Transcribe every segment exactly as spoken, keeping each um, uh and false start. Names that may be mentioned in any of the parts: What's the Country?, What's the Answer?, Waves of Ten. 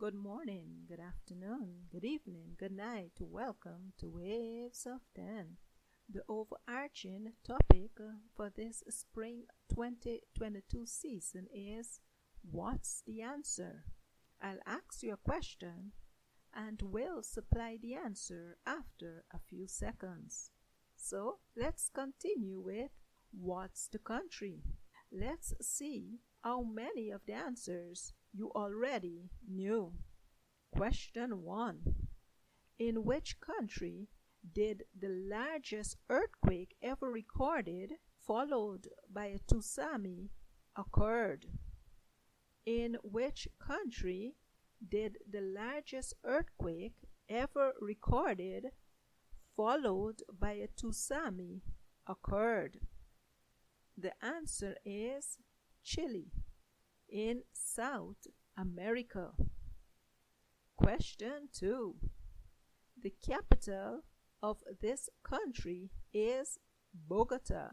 Good morning, good afternoon, good evening, good night. Welcome to Waves of Ten. The overarching topic for this spring twenty twenty-two season is What's the Answer? I'll ask you a question and will supply the answer after a few seconds. So let's continue with What's the Country? Let's see how many of the answers you already knew. Question one. In which country did the largest earthquake ever recorded, followed by a tsunami, occurred? In which country did the largest earthquake ever recorded, followed by a tsunami, occurred? The answer is Chile, in South America. Question two. The capital of this country is Bogota,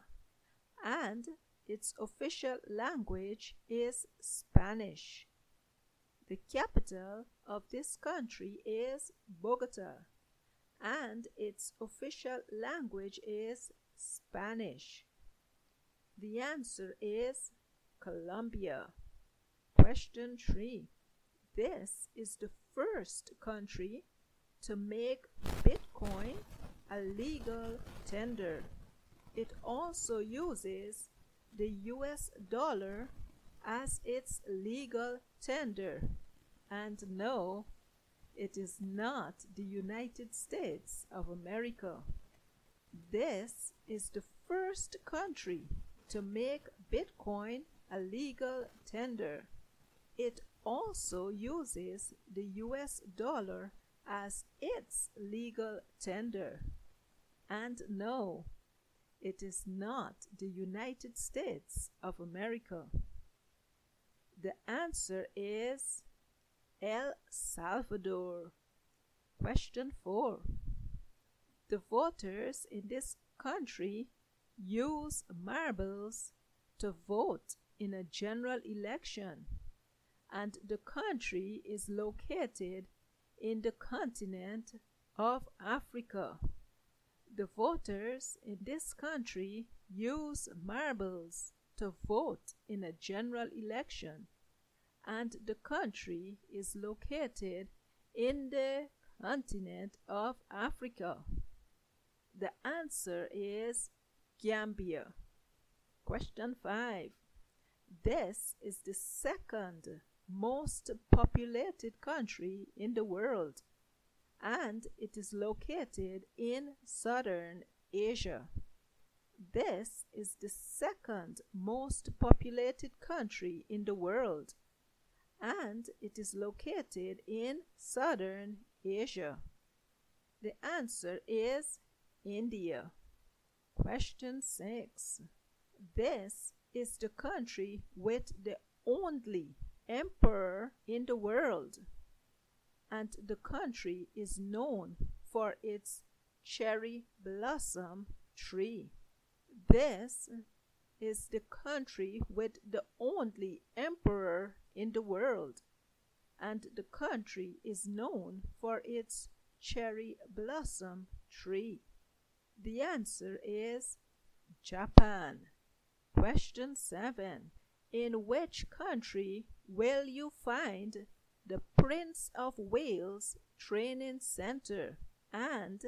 and its official language is Spanish. The capital of this country is Bogota, and its official language is Spanish. The answer is Colombia. Question three. This is the first country to make Bitcoin a legal tender. It also uses the U S dollar as its legal tender. And no, it is not the United States of America. This is the first country to make Bitcoin a legal tender. It also uses the U S dollar as its legal tender. And no, it is not the United States of America. The answer is El Salvador. Question four. The voters in this country use marbles to vote in a general election, and the country is located in the continent of Africa. The voters in this country use marbles to vote in a general election, and the country is located in the continent of Africa. The answer is Gambia. Question five. This is the second most populated country in the world, and it is located in southern Asia. This is the second most populated country in the world, and it is located in southern Asia. The answer is India. Question six. This is the country with the only emperor in the world, and the country is known for its cherry blossom tree. This is the country with the only emperor in the world, and the country is known for its cherry blossom tree. The answer is Japan. Question seven. In which country will you find the Prince of Wales Training Center? And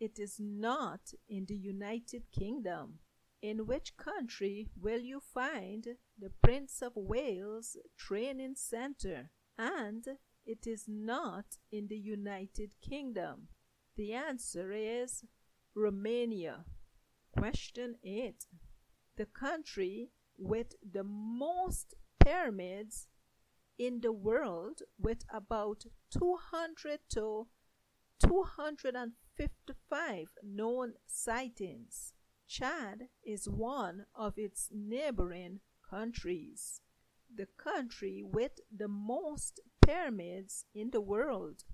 it is not in the United Kingdom. In which country will you find the Prince of Wales Training Center? And it is not in the United Kingdom. The answer is Romania. Question eight. The country with the most pyramids in the world, with about two hundred to two hundred fifty-five known sightings. Chad is one of its neighboring countries. The country with the most pyramids in the world,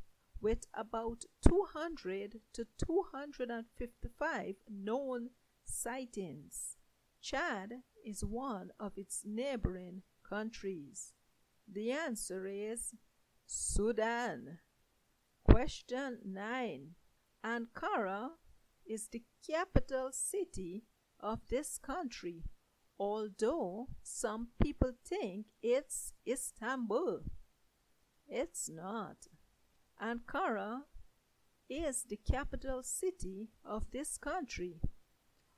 with about two hundred to two hundred fifty-five known sightings. Chad is one of its neighboring countries. The answer is Sudan. Question nine. Ankara is the capital city of this country, although some people think it's Istanbul. It's not. Ankara is the capital city of this country,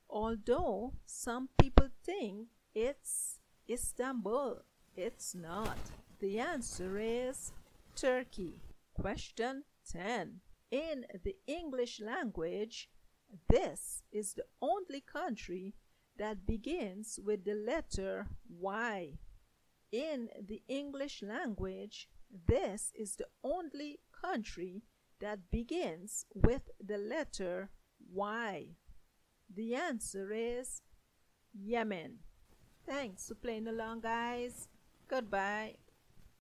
although some people think it's Istanbul. It's not. The answer is Turkey. Question ten. In the English language, this is the only country that begins with the letter Y. In the English language, this is the only country that begins with the letter Y. The answer is Yemen. Thanks for playing along, guys. Goodbye.